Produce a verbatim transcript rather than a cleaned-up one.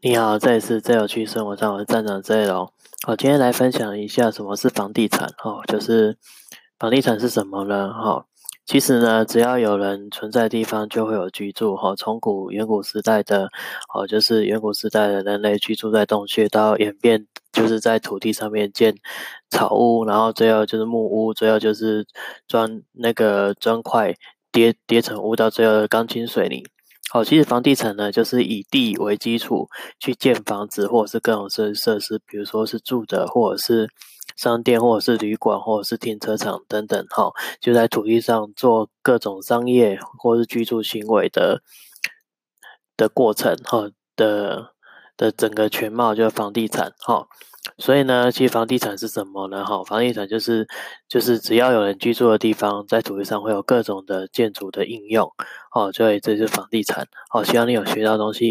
你好，这里是自由趣生活站，我是站长 Z L。我今天来分享一下什么是房地产哦，就是房地产是什么呢？哦，其实呢，只要有人存在的地方，就会有居住。哦，从古远古时代的哦，就是远古时代的人类居住在洞穴，到演变就是在土地上面建草屋，然后最后就是木屋，最后就是砖那个砖块叠叠成屋，到最后的钢筋水泥。好，其实房地产呢，就是以地为基础去建房子，或者是各种设施，比如说是住的，或者是商店，或者是旅馆，或者是停车场等等。哈，就在土地上做各种商业或是居住行为的的过程。哈，的的整个全貌就是房地产。哈，所以呢，其实房地产是什么呢？哈，房地产就是就是只要有人居住的地方，在土地上会有各种的建筑的应用。哦，所以这是房地产。好，希望你有学到东西。